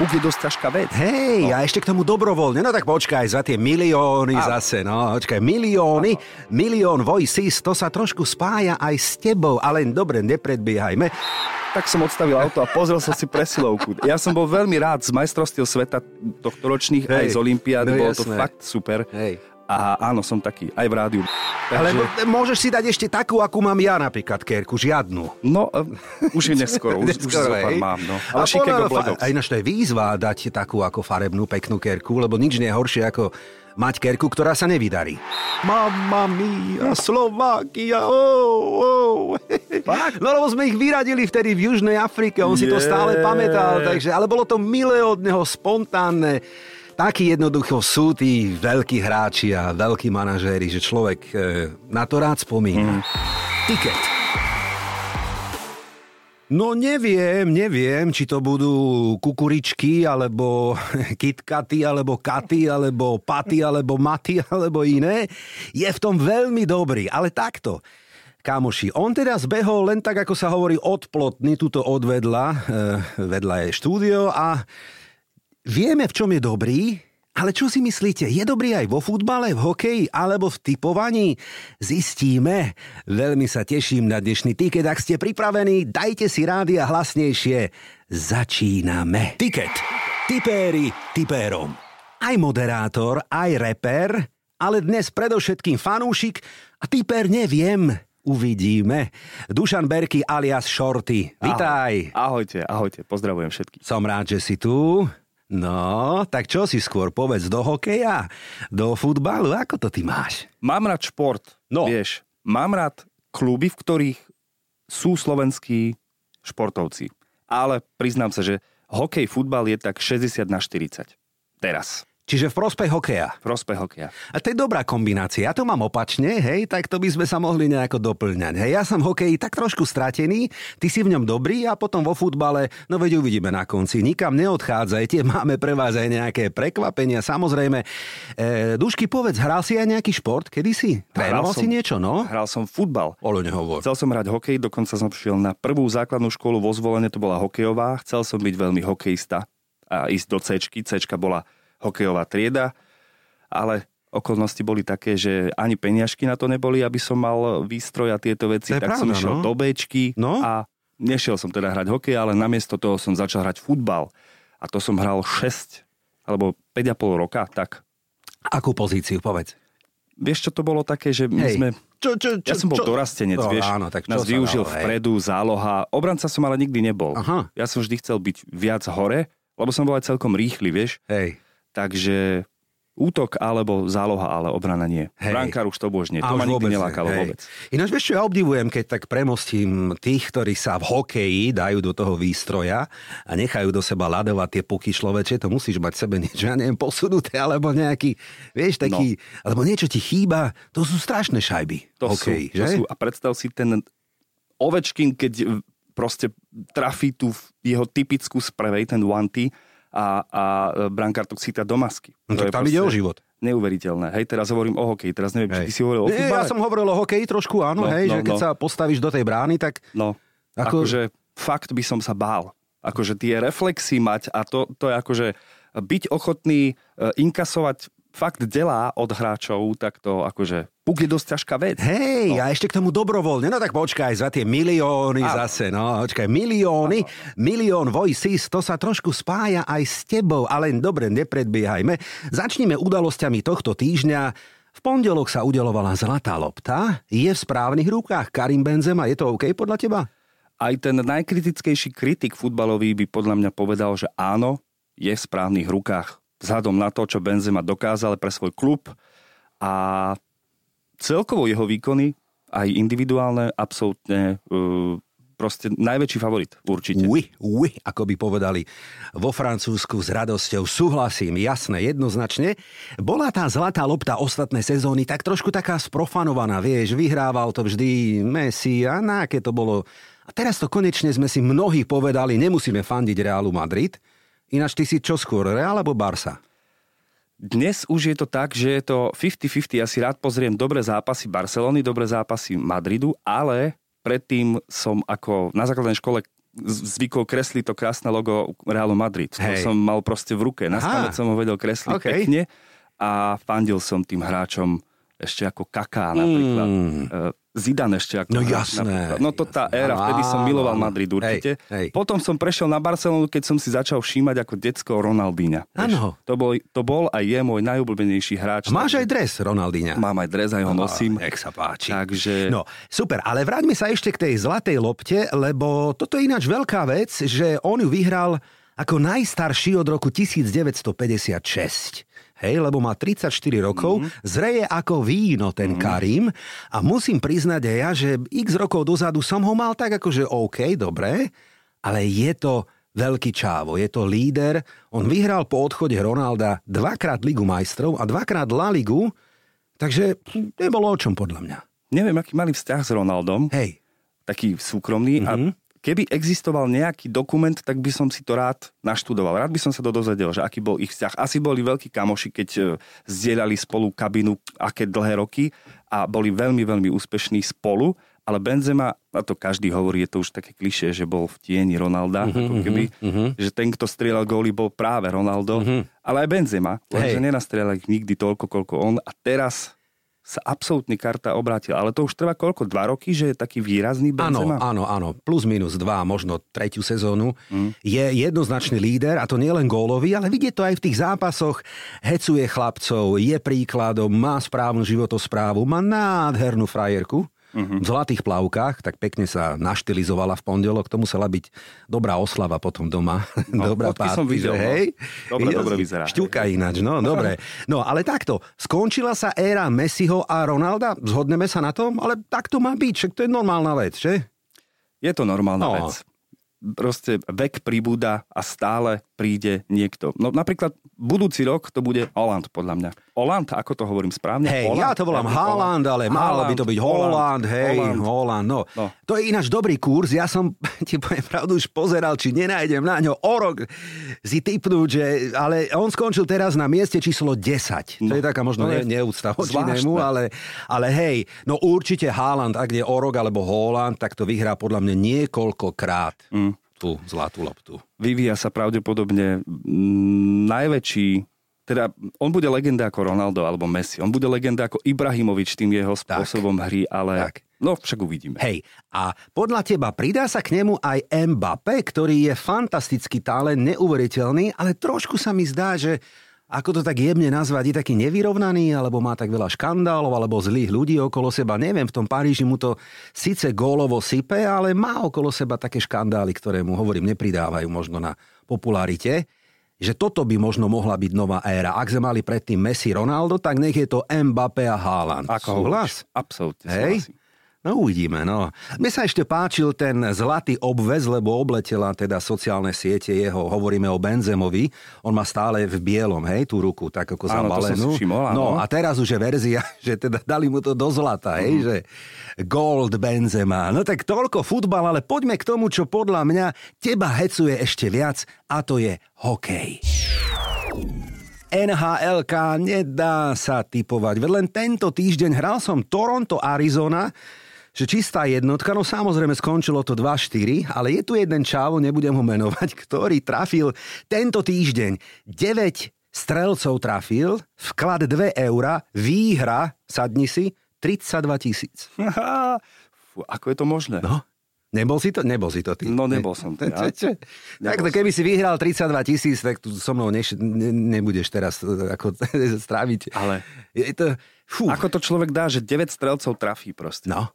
Puk je dosť ťažká vec. Hej, no. A ešte k tomu dobrovoľne. No tak počkaj, za tie milióny a... zase, no, počkaj, milióny, a... milión voices, to sa trošku spája aj s tebou, ale dobre, nepredbiehajme. Tak som odstavil auto a pozrel som si presilovku. Ja som bol veľmi rád z majstrovstiev sveta tohto ročných, hej, aj z olympiád, no, bolo jasné. To fakt super. Hej. A áno, som taký, aj v rádiu. Takže... Ale môžeš si dať ešte takú, akú mám ja napríklad, Kérku, žiadnu. No, už je neskoro, už zopár mám, no. Ale Chicago Blackhawks. A ináč to je výzva dať takú ako farebnú, peknú Kérku, lebo nič nie je horšie ako mať Kérku, ktorá sa nevydarí. Mamma mia, Slovakia, No lebo sme ich vyradili vtedy v Južnej Afrike, on si to stále pamätal, takže, ale bolo to milé od neho, spontánne. Takí jednoducho sú tí veľkí hráči a veľkí manažéri, že človek na to rád spomína. Tiket. No neviem, či to budú kukuričky, alebo kitkaty, alebo katy, alebo paty, alebo maty, alebo iné. Je v tom veľmi dobrý, ale takto. Kámoši, on teda zbehol len tak, ako sa hovorí, odplotný, tuto odvedla, vedľa je štúdio a... Vieme, v čom je dobrý, ale čo si myslíte? Je dobrý aj vo futbale, v hokeji alebo v tipovaní? Zistíme. Veľmi sa teším na dnešný tiket. Ak ste pripravení, dajte si rádia hlasnejšie. Začíname. Tiket. Tipéri tipérom. Aj moderátor, aj reper, ale dnes predovšetkým fanúšik a tipér neviem. Uvidíme. Dušan Berky alias Shorty. Vitaj. Ahojte. Pozdravujem všetkých. Som rád, že si tu. No, tak čo si skôr povedz, do hokeja, do futbalu, ako to ty máš? Mám rád šport, no. Vieš, mám rád kluby, v ktorých sú slovenskí športovci. Ale priznám sa, že hokej, futbal je tak 60-40 teraz. Čiže v prospech hokeja. V prospech hokeja. A to je dobrá kombinácia. Ja to mám opačne, hej, tak to by sme sa mohli nejako doplňať. Hej, ja som v hokeji tak trošku stratený, ty si v ňom dobrý a potom vo futbale, no veď uvidíme na konci. Nikam neodchádzajte, máme pre vás aj nejaké prekvapenia, samozrejme. Dušky, povedz, hral si aj nejaký šport kedysi? Trénoval si niečo, no? Hral som futbal. Oľoň hovor. Chcel som hrať hokej, dokonca som šiel na prvú základnú školu vo Zvolene, to bola hokejová. Chcel som byť veľmi hokejista a ísť do C-čky. C-čka bola hokejová trieda, ale okolnosti boli také, že ani peniažky na to neboli, aby som mal výstroj a tieto veci, tak pravda, som išiel do Bčky a nešiel som teda hrať hokej, ale namiesto toho som začal hrať futbal a to som hral 6 alebo 5,5 roka, tak. Akú pozíciu, povedz? Vieš, čo to bolo také, že my sme... ja som bol dorastenec, vieš, áno, tak nás využil vpredu, záloha, obranca som ale nikdy nebol. Aha. Ja som vždy chcel byť viac hore, lebo som bol aj celkom rýchly, vieš. Hej. Takže útok alebo záloha, ale obrana nie. Brankár už to božne, to ma nikdy nelákalo vôbec. Ináč vieš, čo ja obdivujem, keď tak premostím tých, ktorí sa v hokeji dajú do toho výstroja a nechajú do seba ľadovať tie puky, človeče, to musíš mať sebe niečo, ja neviem, posunuté, alebo nejaký, vieš, taký, alebo niečo ti chýba, to sú strašné šajby. To hokeji, že? To sú, a predstav si ten Ovečkin, keď proste trafí tú jeho typickú z prvej, ten one-tee, a brankár to cíta do masky. No tak tam ide o život. Neuveriteľné. Hej, teraz hovorím o hokeji, teraz neviem, či ty si hovoril o futbale. Ja som hovoril o hokeji trošku, áno, že keď sa postavíš do tej brány, tak... No, akože fakt by som sa bál. Akože tie reflexy mať a to je akože byť ochotný inkasovať fakt delá od hráčov, tak to akože puk je dosť ťažká vec. Hej, a ešte k tomu dobrovoľne, no tak počkaj, za tie milióny zase, no počkaj, milióny, milión voices, to sa trošku spája aj s tebou, ale dobre, nepredbiehajme. Začnime udalosťami tohto týždňa. V pondelok sa udelovala Zlatá Lopta, je v správnych rukách Karim Benzema, je to OK podľa teba? Aj ten najkritickejší kritik futbalový by podľa mňa povedal, že áno, je v správnych rukách. Vzhľadom na to, čo Benzema dokázal pre svoj klub a celkovo jeho výkony, aj individuálne, absolútne proste najväčší favorit, určite. Oui, ako by povedali vo Francúzsku, s radosťou súhlasím, jasné, jednoznačne. Bola tá Zlatá Lopta ostatné sezóny tak trošku taká sprofanovaná, vieš, vyhrával to vždy Messi a na aké to bolo. A teraz to konečne sme si mnohí povedali, nemusíme fandiť Realu Madrid. Ináč ty si čo skôr, Real alebo Barca? Dnes už je to tak, že je to 50-50. Ja si rád pozriem dobré zápasy Barcelony, dobré zápasy Madridu, ale predtým som ako na základnej škole zvykol kresliť to krásne logo Realu Madrid. Hej. To som mal proste v ruke. Na spamäť som ho vedel kresliť pekne a fandil som tým hráčom ešte ako Kaká napríklad. Zidane ešte ako... No jasné. No to tá éra, vtedy som miloval Madrid určite. Hej. Potom som prešiel na Barcelonu, keď som si začal všímať ako detsko Ronaldinha. Áno. To bol a je môj najobľúbenejší hráč. A máš aj dres Ronaldinha. Mám aj dres, aj ho nosím. Nech sa páči. Takže... No, super, ale vráťme sa ešte k tej zlatej lopte, lebo toto je ináč veľká vec, že on ju vyhral ako najstarší od roku 1956. Hej, lebo má 34 rokov, zreje ako víno ten Karim a musím priznať aj ja, že x rokov dozadu som ho mal tak akože OK, dobre, ale je to veľký čávo, je to líder. On vyhral po odchode Ronalda dvakrát Ligu majstrov a dvakrát La Ligu, takže nebolo o čom podľa mňa. Neviem, aký mali vzťah s Ronaldom, hej, taký súkromný a keby existoval nejaký dokument, tak by som si to rád naštudoval. Rád by som sa dozvedel, že aký bol ich vzťah. Asi boli veľkí kamoši, keď zdieľali spolu kabinu aké dlhé roky a boli veľmi, veľmi úspešní spolu. Ale Benzema, a to každý hovorí, je to už také klišé, že bol v tieni Ronalda, ako keby, že ten, kto strieľal góly, bol práve Ronaldo, ale aj Benzema, lenže nenastrieľal ich nikdy toľko, koľko on. A teraz... sa absolútne karta obrátila. Ale to už trvá koľko? 2 roky, že je taký výrazný Benzema? Áno. Plus minus 2, možno 3. sezónu. Je jednoznačný líder a to nie len gólový, ale vidie to aj v tých zápasoch. Hecuje chlapcov, je príkladom, má správnu životosprávu, má nádhernú frajerku v zlatých plavkách, tak pekne sa naštilizovala v pondelok, to musela byť dobrá oslava potom doma. No, dobrá párty, som videl, hej? Dobre vyzerá. Šťuka ináč, no, dobre. No, ale takto, skončila sa éra Messiho a Ronalda, zhodneme sa na tom, ale tak to má byť, však to je normálna vec, že? Je to normálna vec. Proste vek pribúda a stále príde niekto. No napríklad budúci rok to bude Haaland, podľa mňa. Haaland, ako to hovorím správne? Hej, ja to volám Haaland, ale malo by to byť Haaland, hej, Haaland, no. To je ináč dobrý kurz, ja som, ti poviem pravdu, už pozeral, či nenájdem na ňo o rok si typnúť, že, ale on skončil teraz na mieste číslo 10. To je taká možno neúcta voči nemu, ale hej, no určite Haaland, ak je o rok alebo Haaland, tak to vyhrá podľa mňa niekoľkokrát. Tú zlatú loptu. Vyvíja sa pravdepodobne najväčší, teda on bude legenda ako Ronaldo alebo Messi, on bude legenda ako Ibrahimovič tým jeho spôsobom hry, ale no však uvidíme. Hej, a podľa teba pridá sa k nemu aj Mbappé, ktorý je fantastický talent, neuveriteľný, ale trošku sa mi zdá, že ako to tak jemne nazvať, je taký nevyrovnaný, alebo má tak veľa škandálov, alebo zlých ľudí okolo seba. Neviem, v tom Paríži mu to síce gólovo sype, ale má okolo seba také škandály, ktoré mu, hovorím, nepridávajú možno na popularite. Že toto by možno mohla byť nová éra. Ak sme mali predtým Messi, Ronaldo, tak nech je to Mbappé a Haaland. Ako súhlas? Absolútne súhlasím. No uvidíme, no. Mne sa ešte páčil ten zlatý obväz, lebo obletela teda sociálne siete jeho, hovoríme o Benzemovi, on má stále v bielom, hej, tú ruku, tak ako zabalenú. No a teraz už je verzia, že teda dali mu to do zlata, hej, že Gold Benzema. No tak toľko futbal, ale poďme k tomu, čo podľa mňa teba hecuje ešte viac, a to je hokej. NHLka nedá sa tipovať. Veď len tento týždeň hral som Toronto, Arizona, že čistá jednotka, no samozrejme skončilo to 2-4, ale je tu jeden čávo, nebudem ho menovať, ktorý trafil tento týždeň 9 strelcov trafil, vklad 2 €, výhra, sadni si, 32 000. Ako je to možné? No. Nebol si to ty. No nebol som ty. Tak keby si vyhral 32 000, tak tu so mnou nebudeš teraz ako stráviť. Ale je to, ako to človek dá, že 9 strelcov trafí proste. No.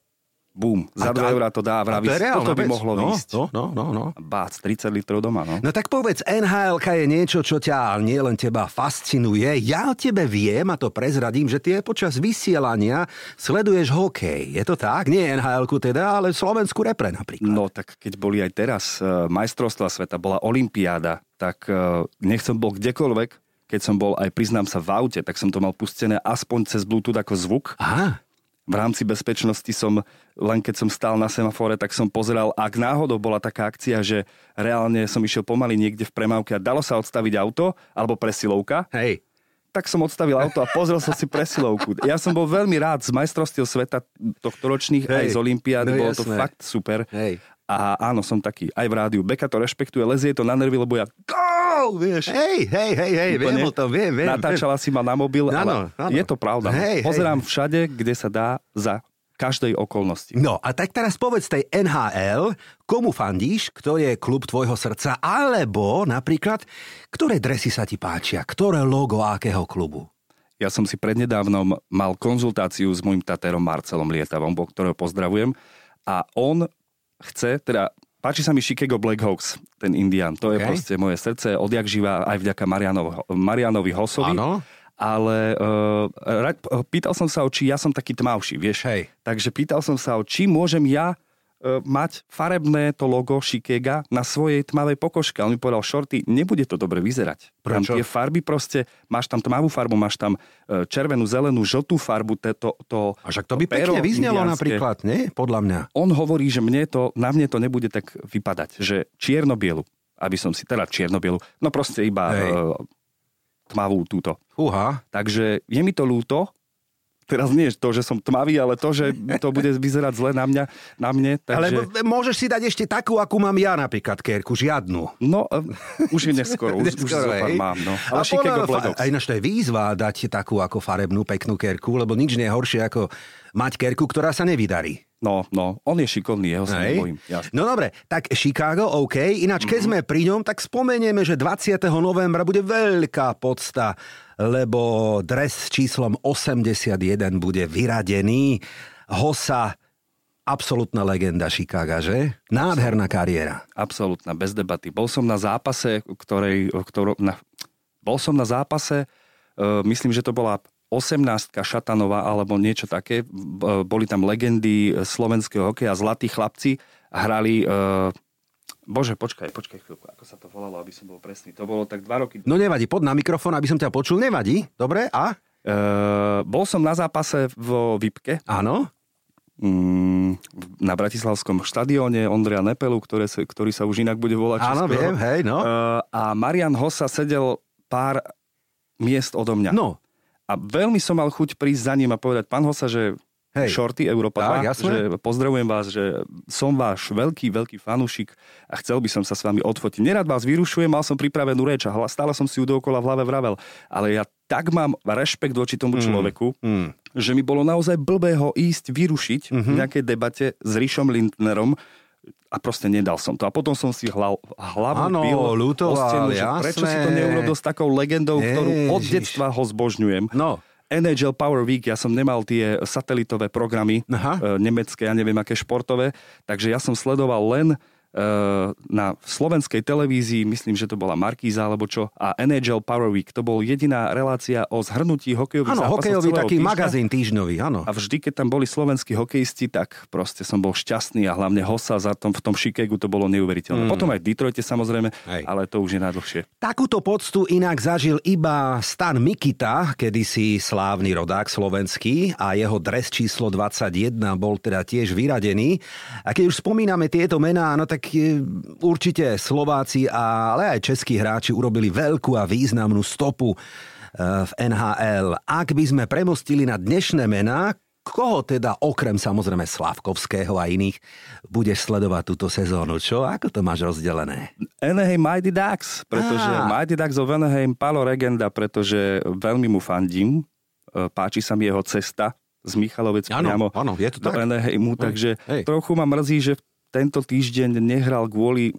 Bum, za 2 € to dá, vraví, toto by mohlo ísť. No. Bác, 30 litrov doma, no. No tak povedz, NHLka je niečo, čo ťa nie len teba fascinuje. Ja o tebe viem a to prezradím, že ty počas vysielania sleduješ hokej. Je to tak? Nie NHLku teda, ale slovenskú repre napríklad. No tak keď boli aj teraz majstrovstvá sveta, bola olympiáda, tak nech som bol kdekoľvek, keď som bol aj, priznám sa, v aute, tak som to mal pustené aspoň cez Bluetooth ako zvuk. Aha. V rámci bezpečnosti som, len keď som stál na semafore, tak som pozeral, ak náhodou bola taká akcia, že reálne som išiel pomaly niekde v premávke a dalo sa odstaviť auto, alebo presilovka. Hej. Tak som odstavil auto a pozrel som si presilovku. Ja som bol veľmi rád z majstrovstiev sveta tohtoročných aj z olympiády, bolo to fakt super. Hej. A áno, som taký. Aj v rádiu. Beka to rešpektuje, lezie to na nervy, lebo ja... Gól, vieš. Hej, viem to, viem. Natáčala si ma na mobil, áno, ale áno. Je to pravda. Hej, pozerám všade, kde sa dá za každej okolnosti. No a tak teraz povedz tej NHL, komu fandíš, kto je klub tvojho srdca, alebo napríklad, ktoré dresy sa ti páčia, ktoré logo akého klubu? Ja som si prednedávnom mal konzultáciu s môjim tatérom Marcelom Lietavom, ktorého pozdravujem, a on... chce, teda páči sa mi Chicago Blackhawks, ten Indián. To okay. Je proste moje srdce, odjak živá aj vďaka Mariánovi Hossovi. Áno. Ale pýtal som sa, či ja som taký tmavší, vieš. Hej. Takže pýtal som sa, či môžem ja mať farebné to logo Chicaga na svojej tmavej pokožke. On mi povedal, Shorty, nebude to dobre vyzerať. Prečo? Tam tie farby proste, máš tam tmavú farbu, máš tam červenú, zelenú, žltú farbu. A však to by pekne vyznelo napríklad, nie? Podľa mňa. On hovorí, že na mne to nebude tak vypadať, že čierno-bielu, aby som si teda čierno-bielu, no proste iba tmavú túto. Uha. Takže je mi to ľúto. Teraz nie to, že som tmavý, ale to, že to bude vyzerať zle na mne. Takže... Ale môžeš si dať ešte takú, akú mám ja napríklad, Kérku, žiadnu. No, už je neskoro, už zopár mám. No. Ale Chicago Blackhawks. A ináč to je výzva dať takú ako farebnú, peknú Kérku, lebo nič nie je horšie ako mať Kérku, ktorá sa nevydarí. No, on je šikovný, jeho sa nebojím. No dobre, tak Chicago, OK. Ináč, keď sme pri ňom, tak spomenieme, že 20. novembra bude veľká podsta, lebo dres s číslom 81 bude vyradený. Hossa, absolútna legenda Chicaga, že? Nádherná kariéra. Absolútna, bez debaty. Bol som na zápase, myslím, že to bola 18-ka Šatanová alebo niečo také. Boli tam legendy slovenského hokeja, zlatí chlapci hrali... Bože, počkaj chvíľku, ako sa to volalo, aby som bol presný. To bolo tak 2 roky... No nevadí, pod na mikrofón, aby som ťa počul, nevadí. Dobre, a? Bol som na zápase vo Vipke. Áno. Na Bratislavskom štadióne Ondreja Nepelu, ktorý sa už inak bude volať. Áno, čoskoro. Viem, hej, no. A Marián Hossa sedel pár miest odo mňa. No, a veľmi som mal chuť prísť za ním a povedať, pán Hossa, že Shorty, Európa 2, že pozdravujem vás, že som váš veľký, veľký fanúšik a chcel by som sa s vami odfotiť. Nerad vás vyrušujem, mal som pripravenú reč a stále som si ju dookola v hlave vravel, ale ja tak mám rešpekt voči tomu človeku, že mi bolo naozaj blbého ísť vyrušiť v nejakej debate s Rišom Lindnerom a proste nedal som to. A potom som si hlavu bil o stenu, že prečo si to neurobil s takou legendou, ktorú od detstva ho zbožňujem. No. NHL Power Week, ja som nemal tie satelitové programy nemecké, ja neviem aké športové, takže ja som sledoval len na slovenskej televízii, myslím, že to bola Markíza alebo čo, a NHL Power Week, to bol jediná relácia o zhrnutí hokejových zápasov celého týždňa. Áno, hokejový taký magazín týždňový, áno. A vždy, keď tam boli slovenskí hokejisti, tak proste som bol šťastný a hlavne Hossa v tom Chicagu, to bolo neuveriteľné. Potom aj v Detroite samozrejme, ale to už je na dlhšie. Takúto poctu inak zažil iba Stan Mikita, kedysi slávny rodák slovenský, a jeho dres číslo 21 bol teda tiež vyradený. A keď už spomíname tieto mená, no tak určite Slováci, ale aj českí hráči urobili veľkú a významnú stopu v NHL. Ak by sme premostili na dnešné mená, koho teda okrem samozrejme Slávkovského a iných budeš sledovať túto sezónu? Čo? Ako to máš rozdelené? Anaheim Mighty Ducks, pretože Mighty Ducks of Anaheim, Palo Regenda, pretože veľmi mu fandím. Páči sa mi jeho cesta z Michalovec priamo do Anaheimu, takže trochu ma mrzí, že tento týždeň nehral kvôli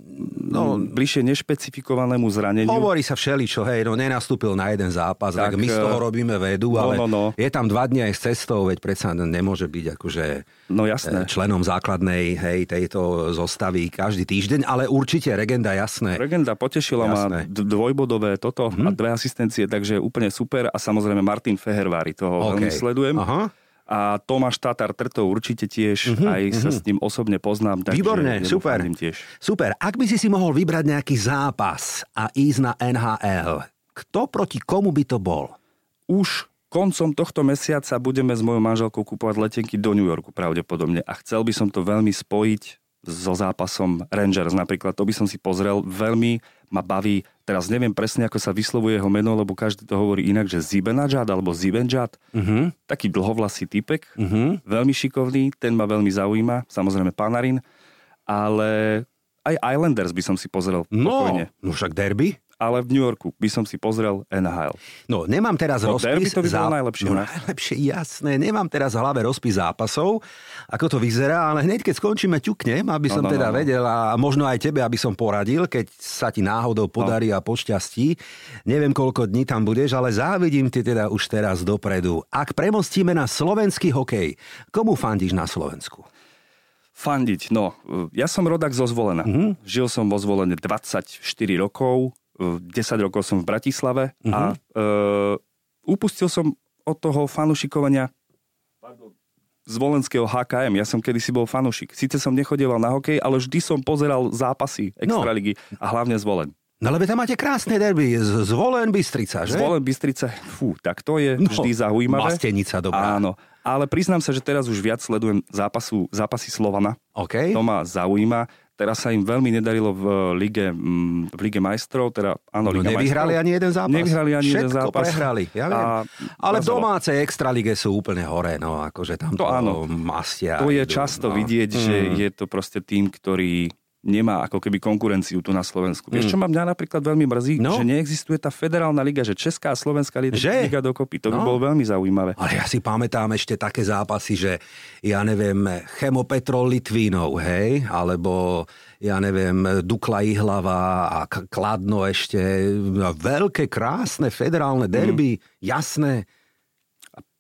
bližšie nešpecifikovanému zraneniu. Hovorí sa všeličo, nenastúpil na jeden zápas, tak my z toho robíme vedu, ale je tam 2 dni aj s cestou, veď predsa nemôže byť akože členom základnej tejto zostavy každý týždeň, ale určite Regenda, jasné. Regenda potešila ma, dvojbodové toto a 2 asistencie, takže úplne super, a samozrejme Martin Fehervári, toho veľmi sledujem. Aha. A Tomáš Tatar Trtov určite tiež, aj sa s ním osobne poznám. Výborne, super. Super, ak by si mohol vybrať nejaký zápas a ísť na NHL, kto proti komu by to bol? Už koncom tohto mesiaca budeme s mojou manželkou kupovať letenky do New Yorku pravdepodobne a chcel by som to veľmi spojiť so zápasom Rangers napríklad. To by som si pozrel, veľmi ma baví. Teraz neviem presne, ako sa vyslovuje jeho meno, lebo každý to hovorí inak, že Zibanejad alebo Zibanejad. Taký dlhovlasý typek, veľmi šikovný, ten ma veľmi zaujíma, samozrejme Panarin. ale aj Islanders by som si pozrel. Pokojne. No však derby. Ale v New Yorku by som si pozrel NHL. No, nemám teraz rozpis... Derby to by bolo najlepšie. No, najlepšie, jasné. Nemám teraz v hlave rozpis zápasov, ako to vyzerá, ale hneď, keď skončíme, ťuknem, aby som vedel a možno aj tebe, aby som poradil, keď sa ti náhodou podarí a pošťastí. Neviem, koľko dní tam budeš, ale závidím ti teda už teraz dopredu. Ak premostíme na slovenský hokej, komu fandíš na Slovensku? Fandiť, no. Ja som rodák zo Zvolena. Mm-hmm. Žil som vo Zvolene 24 rokov. 10 rokov som v Bratislave a upustil som od toho fanúšikovania zvolenského HKM. Ja som kedysi bol fanúšik. Sice som nechodieval na hokej, ale vždy som pozeral zápasy Extraligy a hlavne Zvolen. No lebo tam máte krásne derby. Zvolen Bystrica, že? Zvolen Bystrica, fú, tak to je vždy zaujímavé. Mastenica dobrá. Áno, ale priznám sa, že teraz už viac sledujem zápasy Slovana. Okay. To ma zaujíma. Teraz sa im veľmi nedarilo v Lige majstrov, teda áno, Liga majstrov. Nevyhrali ani jeden zápas. Všetko prehrali. Ja viem. Ale v domácej extralige sú úplne hore, no, akože tam to áno, mastia. To je často vidieť, že je to proste tým, ktorý nemá ako keby konkurenciu tu na Slovensku. Vieš, čo ma mňa napríklad veľmi mrzí, že neexistuje tá federálna liga, že Česká a Slovenská liga dokopy. To by bolo veľmi zaujímavé. Ale ja si pamätám ešte také zápasy, že ja neviem, Chemopetrol Litvínov, hej, alebo ja neviem, Dukla Ihlava a Kladno ešte. Veľké, krásne federálne derby, jasné.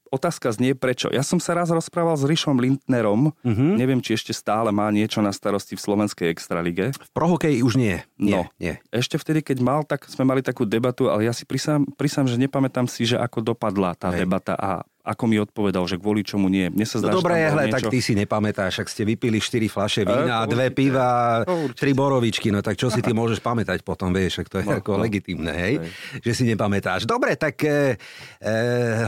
Otázka znie prečo. Ja som sa raz rozprával s Rišom Lindnerom. Neviem, či ešte stále má niečo na starosti v slovenskej extralige. V prohokeji už nie. Nie. Ešte vtedy, keď mal, tak sme mali takú debatu, ale ja si prisám, že nepamätám si, že ako dopadla tá debata a ako mi odpovedal, že kvôli čomu nie. Mne sa zdá, dobré, hele, niečo... tak ty si nepamätáš, ak ste vypili 4 fľaše vína, 2 piva, 3 borovičky, no tak čo si ty môžeš pamätať potom, vieš, ak to je ako legitímne, hej, že si nepamätáš. Dobre, tak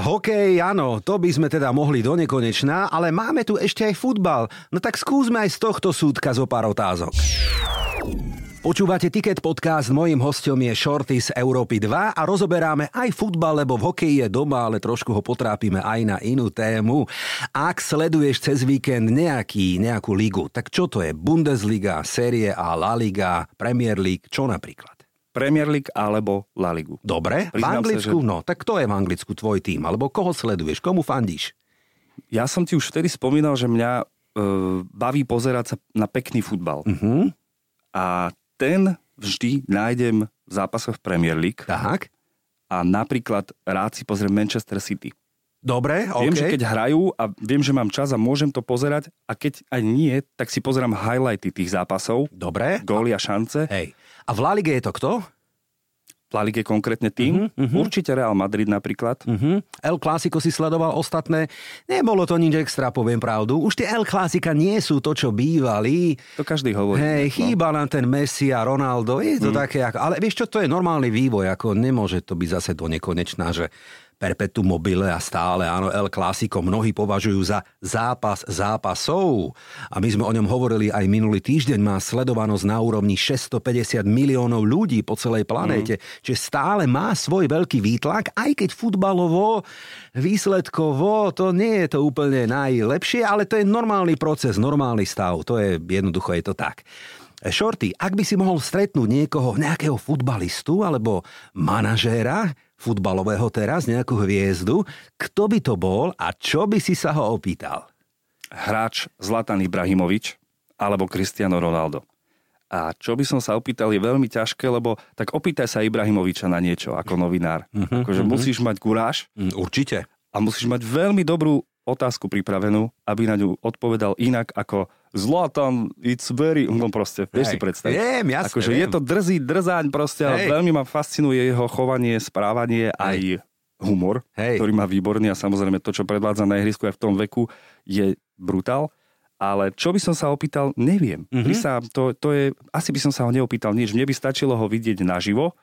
hokej, áno, to by sme teda mohli do nekonečná, ale máme tu ešte aj futbal. No tak skúsme aj z tohto súdka zo pár otázok. Počúvate Ticket Podcast, mojím hosťom je Shorty z Európy 2 a rozoberáme aj futbal, lebo v hokeji je doma, ale trošku ho potrápime aj na inú tému. Ak sleduješ cez víkend nejakú ligu, tak čo to je? Bundesliga, Serie A, La Liga, Premier League, čo napríklad? Premier League alebo La Ligu. Dobre, priznám v Anglicku, sa, že... no tak to je v Anglicku tvoj tým, alebo koho sleduješ, komu fandíš? Ja som ti už vtedy spomínal, že mňa baví pozerať sa na pekný futbal. A ten vždy nájdem v zápasoch Premier League. Tak. A napríklad rád si pozriem Manchester City. Dobre, okej. Viem, že keď hrajú a viem, že mám čas a môžem to pozerať a keď aj nie, tak si pozerám highlighty tých zápasov. Dobre. Góly a šance. Hej. A v La Lige je to kto? V La Lige konkrétne tým. Určite Real Madrid napríklad. El Clásico si sledoval ostatné. Nebolo to nič extra, poviem pravdu. Už tie El Clásica nie sú to, čo bývali. To každý hovorí. Hej, chýba nám ten Messi a Ronaldo. Je to také, ako... ale vieš čo, to je normálny vývoj. Ako nemôže to byť zase do nekonečná, že perpetuum mobile a stále, áno, El Clásico mnohí považujú za zápas zápasov. A my sme o ňom hovorili aj minulý týždeň. Má sledovanosť na úrovni 650 miliónov ľudí po celej planéte. Čiže stále má svoj veľký výtlak, aj keď futbalovo, výsledkovo, to nie je to úplne najlepšie, ale to je normálny proces, normálny stav. To je, jednoducho je to tak. Shorty, ak by si mohol stretnúť niekoho, nejakého futbalistu alebo manažéra futbalového teraz, nejakú hviezdu, kto by to bol a čo by si sa ho opýtal? Hráč Zlatan Ibrahimovič alebo Cristiano Ronaldo. A čo by som sa opýtal je veľmi ťažké, lebo tak opýtaj sa Ibrahimoviča na niečo ako novinár. Akože musíš mať kuráž. Určite. A musíš mať veľmi dobrú otázku pripravenú, aby na ňu odpovedal inak ako Zlatan, it's very... No proste, vieš si predstaviť. Viem, jasne. Akože je to drzáň proste, ale veľmi ma fascinuje jeho chovanie, správanie, aj humor, ktorý má výborný a samozrejme to, čo predvádza na ihrisku aj v tom veku, je brutál. Ale čo by som sa opýtal, neviem. Asi by som sa ho neopýtal nič. Mne by stačilo ho vidieť naživo.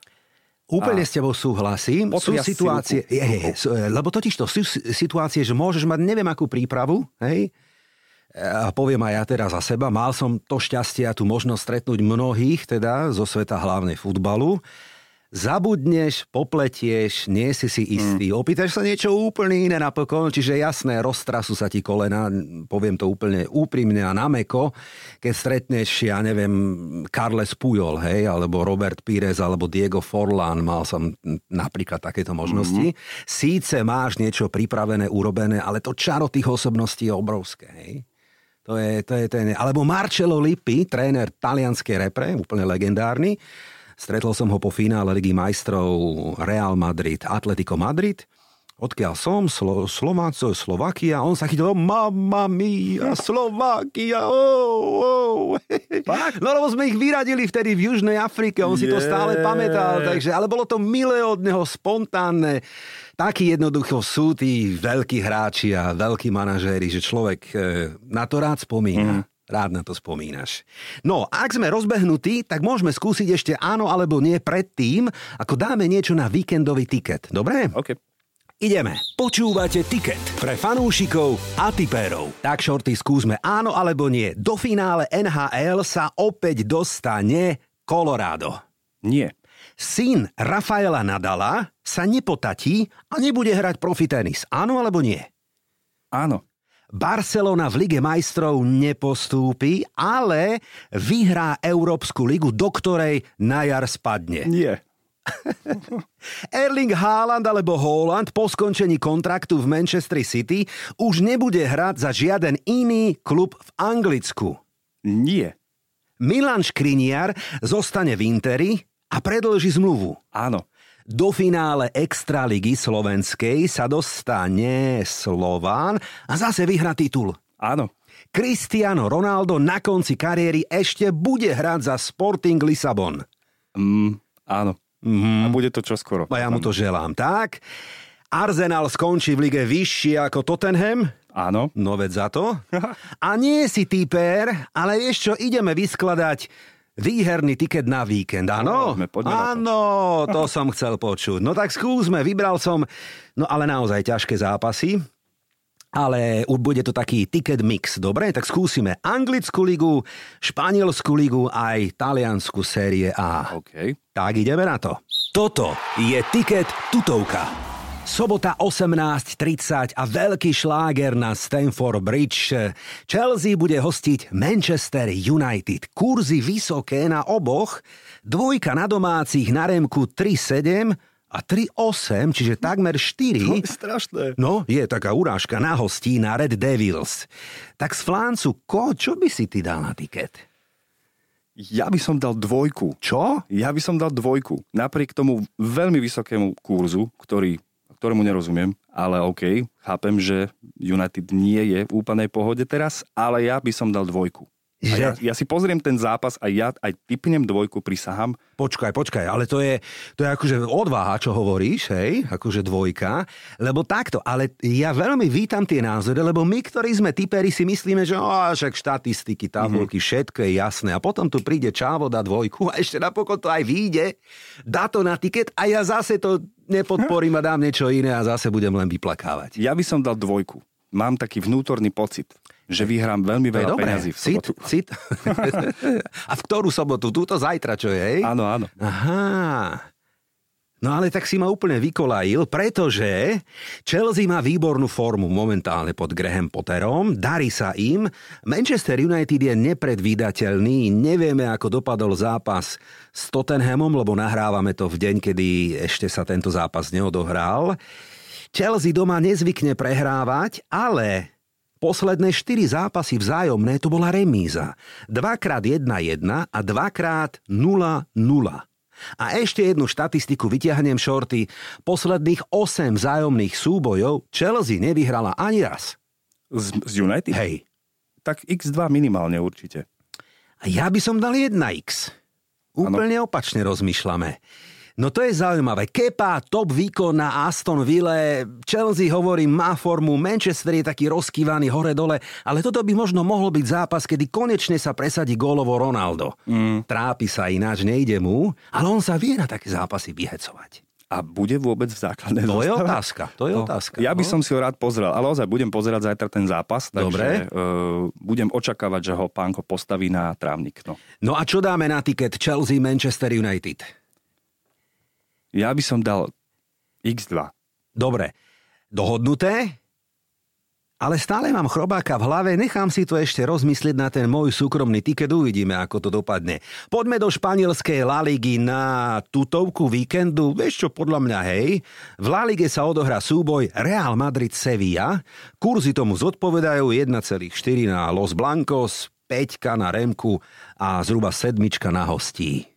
Úplne s tebou súhlasím. Sú situácie, lebo totiž to sú situácie, že môžeš mať neviem akú prípravu, hej? A poviem aj ja teraz za seba, mal som to šťastie a tú možnosť stretnúť mnohých, teda zo sveta hlavne futbalu. zabudneš, popletieš, nie si si istý. Opýtaš sa niečo úplne iné napokon, čiže jasné, roztrasú sa ti kolena, poviem to úplne úprimne a nameko, keď stretneš, ja neviem, Carles Puyol, hej, alebo Robert Pires, alebo Diego Forlán, mal som napríklad takéto možnosti. Síce máš niečo pripravené, urobené, ale to čaro tých osobností je obrovské, hej. To je alebo Marcello Lippi, tréner talianskej repre, úplne legendárny. Stretol som ho po finále Ligy majstrov Real Madrid, Atletico Madrid. Odkiaľ som? Slovakia. On sa chytil, mamma mia, Slovakia, No lebo sme ich vyradili vtedy v Južnej Afrike, on si to stále pamätal, takže, ale bolo to milé od neho, spontánne. Takí jednoducho sú tí veľkí hráči a veľkí manažéri, že človek na to rád spomína. Rád na to spomínaš. No, ak sme rozbehnutí, tak môžeme skúsiť ešte áno alebo nie predtým, ako dáme niečo na víkendový tiket. Dobre? OK. Ideme. Počúvate tiket pre fanúšikov a tipérov. Tak, Shorty, skúsme áno alebo nie. Do finále NHL sa opäť dostane Colorado. Nie. Syn Rafaela Nadala sa nepotatí a nebude hrať profi tenis. Áno alebo nie? Áno. Barcelona v Lige majstrov nepostúpi, ale vyhrá Európsku ligu, do ktorej na jar spadne. Nie. Erling Haaland alebo Haaland po skončení kontraktu v Manchester City už nebude hrať za žiaden iný klub v Anglicku. Nie. Milan Škriniar zostane v Interi a predĺži zmluvu. Áno. Do finále Extraligy slovenskej sa dostane Slován a zase vyhrá titul. Áno. Cristiano Ronaldo na konci kariéry ešte bude hrať za Sporting Lisabon. Áno. A bude to čoskoro. A ja mu to želám. Tak, Arsenal skončí v lige vyššie ako Tottenham. Áno. No veď za to. A nie si typer, ale vieš čo, ideme vyskladať výherný tiket na víkend, áno? Áno, to som chcel počuť. No tak skúsme, vybral som, no ale naozaj ťažké zápasy, ale bude to taký tiket mix, dobre? Tak skúsime anglickú ligu, španielsku ligu aj taliansku série A. OK. Tak ideme na to. Toto je tiket tutovka. Sobota 18:30 a veľký šláger na Stamford Bridge. Chelsea bude hostiť Manchester United. Kurzy vysoké na oboch. 2 na domácich na remku 3,7 a 3,8, čiže takmer 4. To je strašné. No, je taká urážka na hostí na Red Devils. Tak z Fláncuko, čo by si ty dal na tiket? Ja by som dal 2. Čo? Ja by som dal 2. Napriek tomu veľmi vysokému kurzu, ktorému nerozumiem, ale OK, chápem, že United nie je v úplnej pohode teraz, ale ja by som dal 2. Ja si pozriem ten zápas a ja aj tipnem 2, prisahám. Počkaj, ale to je akože odvaha, čo hovoríš, hej, akože 2, lebo takto, ale ja veľmi vítam tie názory, lebo my, ktorí sme tiperi, si myslíme, že však štatistiky, tabulky, všetko je jasné a potom tu príde čávo, dá 2 a ešte napokon to aj vyjde, dá to na tiket a ja zase to nepodporím a dám niečo iné a zase budem len vyplakávať. Ja by som dal 2. Mám taký vnútorný pocit, že vyhrám veľmi veľa peňazí v sobotu. Cit. A v ktorú sobotu? Túto zajtra, čo je? Hej? Áno. Aha. No ale tak si ma úplne vykolajil, pretože Chelsea má výbornú formu momentálne pod Graham Potterom, darí sa im, Manchester United je nepredvídateľný, nevieme ako dopadol zápas s Tottenhamom, lebo nahrávame to v deň, kedy ešte sa tento zápas neodohral. Chelsea doma nezvykne prehrávať, ale posledné 4 zápasy vzájomné to bola remíza. 2x1-1 a 2x0-0. A ešte jednu štatistiku vyťahnem, Shorty. Posledných 8 vzájomných súbojov Chelsea nevyhrala ani raz. Z United? Hej. Tak x2 minimálne určite. A ja by som dal 1x. Úplne opačne rozmýšľame. No to je zaujímavé. Kepa, top výkon na Aston Ville, Chelsea hovorí, má formu, Manchester je taký rozkývaný hore-dole, ale toto by možno mohol byť zápas, kedy konečne sa presadí gólovo Ronaldo. Trápi sa ináč, nejde mu, ale on sa vie na také zápasy vyhecovať. A bude vôbec v základnej zostave? To je otázka. Ja by som si ho rád pozrel, ale ozaj budem pozerať zajtra ten zápas, takže budem očakávať, že ho pánko postaví na trávnik. No a čo dáme na tiket Chelsea Manchester United? Ja by som dal x2. Dobre, dohodnuté? Ale stále mám chrobáka v hlave, nechám si to ešte rozmysliť na ten môj súkromný tiket, uvidíme, ako to dopadne. Poďme do španielskej La Ligy na tutovku víkendu, vieš čo, podľa mňa, hej. V La Lige sa odohrá súboj Real Madrid-Sevilla, kurzy tomu zodpovedajú 1,4 na Los Blancos, 5 na Remku a zhruba 7 na hostí.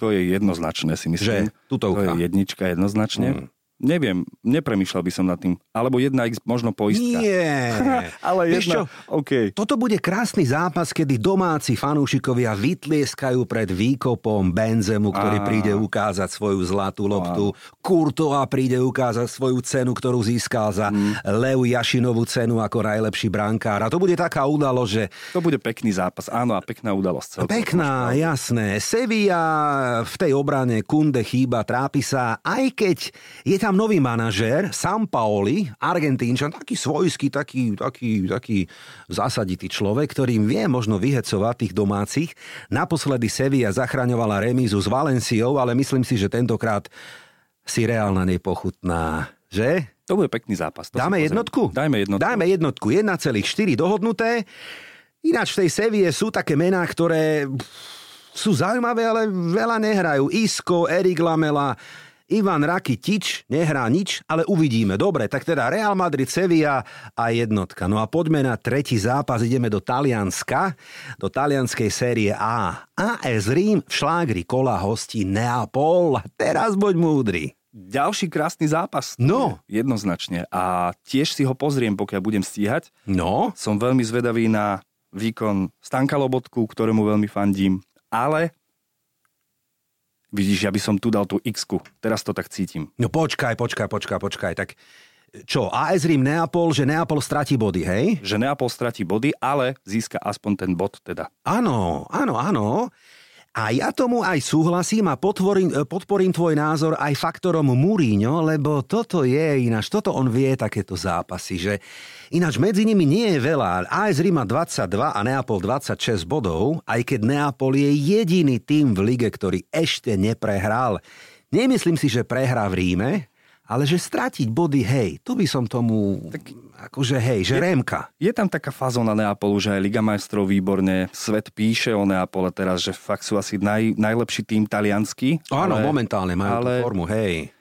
To je jednoznačné, si myslím. Že? Tutovka. To je jednička jednoznačne. Neviem, nepremýšľal by som nad tým. Alebo 1x možno poistka. Nie. Ale jedna, OK. Toto bude krásny zápas, kedy domáci fanúšikovia vytlieskajú pred výkopom Benzemu, ktorý príde ukázať svoju zlatú loptu. Courtois príde ukázať svoju cenu, ktorú získal za Leu Jašinovú cenu ako najlepší brankár. A to bude taká udalosť, že... To bude pekný zápas, áno, a pekná udalosť. Pekná, jasné. Sevilla v tej obrane, Kunde chýba, trápi sa, aj keď je tam nový manažér, Sampaoli, Argentínčan, taký svojský, taký zásaditý človek, ktorým vie možno vyhecovať tých domácich. Naposledy Sevilla zachraňovala remízu s Valenciou, ale myslím si, že tentokrát si Real na nej pochutná. Že? To bude pekný zápas. Dáme jednotku? Dáme jednotku. 1,4 dohodnuté. Ináč v tej Seville sú také mená, ktoré sú zaujímavé, ale veľa nehrajú. Isco, Eric Lamela... Ivan Rakitič nehrá nič, ale uvidíme. Dobre, tak teda Real Madrid, Sevilla a jednotka. No a poďme na tretí zápas, ideme do Talianska, do talianskej série A. A.S. Rím v šlágri kola hostí Neapol. Teraz buď múdry. Ďalší krásny zápas. No. Jednoznačne. A tiež si ho pozriem, pokiaľ budem stíhať. No. Som veľmi zvedavý na výkon Stanka Lobotku, ktorému veľmi fandím. Ale... Vidíš, ja by som tu dal tú X-ku. Teraz to tak cítim. No počkaj. Tak čo, AS Rím Neapol, že Neapol stratí body, hej? Že Neapol stratí body, ale získa aspoň ten bod teda. Áno. A ja tomu aj súhlasím a podporím tvoj názor aj faktorom Mourinho, lebo toto je ináč, toto on vie takéto zápasy, že ináč medzi nimi nie je veľa. AS Rím má 22 a Neapol 26 bodov, aj keď Neapol je jediný tým v lige, ktorý ešte neprehral. Nemyslím si, že prehrá v Ríme, ale že stratiť body, hej, to by som tomu... Tak... Akože hej, že Rémka. Je tam taká fazona Neapolu, že aj Liga majstrov výborne, svet píše o Neapole teraz, že fakt sú asi najlepší tým taliansky. Áno, ale, momentálne majú tú formu, hej.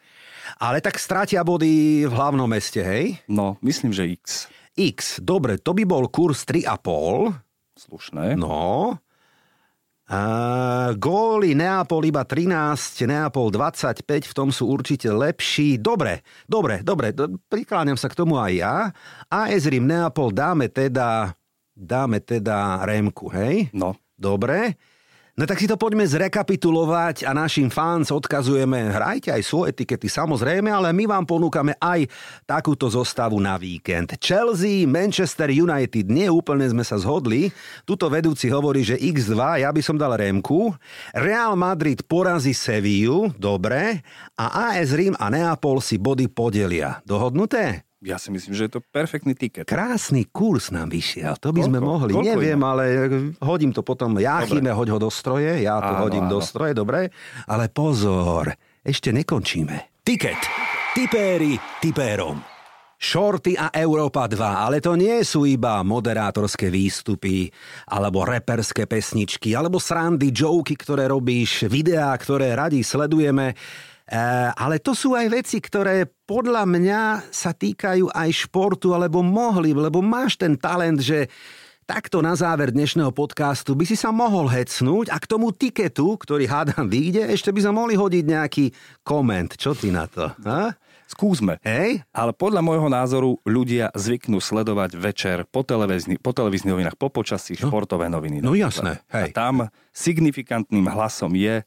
Ale tak stratia body v hlavnom meste, hej? No, myslím, že X. X, dobre, to by bol kurz 3,5. Slušné. No. Góly Neapol iba 13, Neapol 25, v tom sú určite lepší. Dobre, prikláňam sa k tomu aj ja. AS Rím Neapol dáme teda Rémku, hej? No. Dobre. No tak si to poďme zrekapitulovať a našim fans odkazujeme, hrajte aj svoje etikety samozrejme, ale my vám ponúkame aj takúto zostavu na víkend. Chelsea, Manchester United, nie úplne sme sa zhodli. Tuto vedúci hovorí, že X2, ja by som dal Rémku. Real Madrid porazí Sevillu, dobre. A AS Rím a Neapol si body podelia. Dohodnuté? Ja si myslím, že je to perfektný tiket. Krásny kurz nám vyšiel, to by sme mohli. Neviem, ale hodím to potom. Ja chyme, hoď ho do stroje, ja to hodím do stroje, dobre. Ale pozor, ešte nekončíme. Tiket. Tipéri tipérom. Shorty a Európa 2, ale to nie sú iba moderátorské výstupy, alebo reperské pesničky, alebo srandy, joky, ktoré robíš, videá, ktoré radi sledujeme. Ale to sú aj veci, ktoré podľa mňa sa týkajú aj športu, alebo mohli, lebo máš ten talent, že takto na záver dnešného podcastu by si sa mohol hecnúť a k tomu tiketu, ktorý hádam vyjde, ešte by sa mohli hodiť nejaký koment. Čo ty na to? Ha? Skúsme. Hej? Ale podľa môjho názoru ľudia zvyknú sledovať večer po televíznych novinách, po počasí športové noviny. No jasné. Hej. A tam signifikantným hlasom je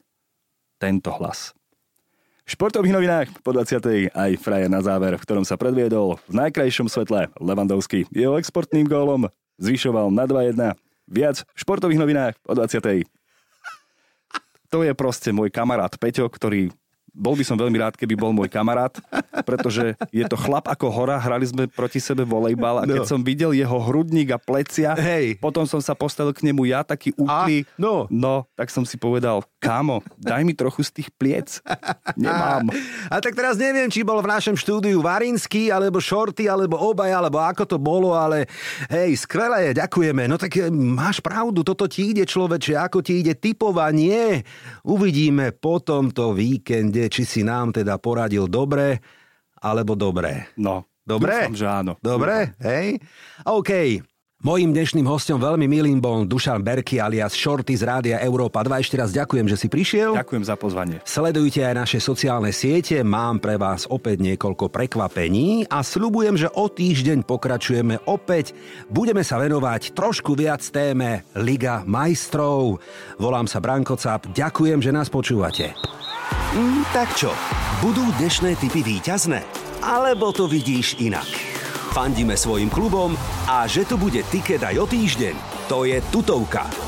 tento hlas. V športových novinách po 20. aj frajer na záver, v ktorom sa predviedol v najkrajšom svetle Lewandowski. Jeho exportným gólom zvyšoval na 2-1. Viac v športových novinách po 20. To je proste môj kamarát Peťo, ktorý Bol by som veľmi rád, keby bol môj kamarát, pretože je to chlap ako hora, hrali sme proti sebe volejbal a keď som videl jeho hrudník a plecia, potom som sa postavil k nemu ja, taký útlý, tak som si povedal, kámo, daj mi trochu z tých pliec. Nemám. A tak teraz neviem, či bol v našom štúdiu Varinský, alebo Shorty, alebo obaj, alebo ako to bolo, ale hej, skvelé, ďakujeme. No tak máš pravdu, toto ti ide, človeče, ako ti ide tipovanie. Uvidíme po tomto víkende, či si nám teda poradil dobre, alebo dobré. No, dobre? Dúfam, že áno. Dobre, hej? OK. Mojím dnešným hosťom veľmi milým bol Dušan Berky alias Shorty z rádia Európa 2. Ešte raz ďakujem, že si prišiel. Ďakujem za pozvanie. Sledujte aj naše sociálne siete. Mám pre vás opäť niekoľko prekvapení a sľubujem, že o týždeň pokračujeme opäť. Budeme sa venovať trošku viac téme Liga majstrov. Volám sa Branko Cap. Ďakujem, že nás počúvate. Tak čo? Budú dnešné tipy víťazné? Alebo to vidíš inak? Fandíme svojim klubom a že tu bude tiket aj o týždeň, to je tutovka.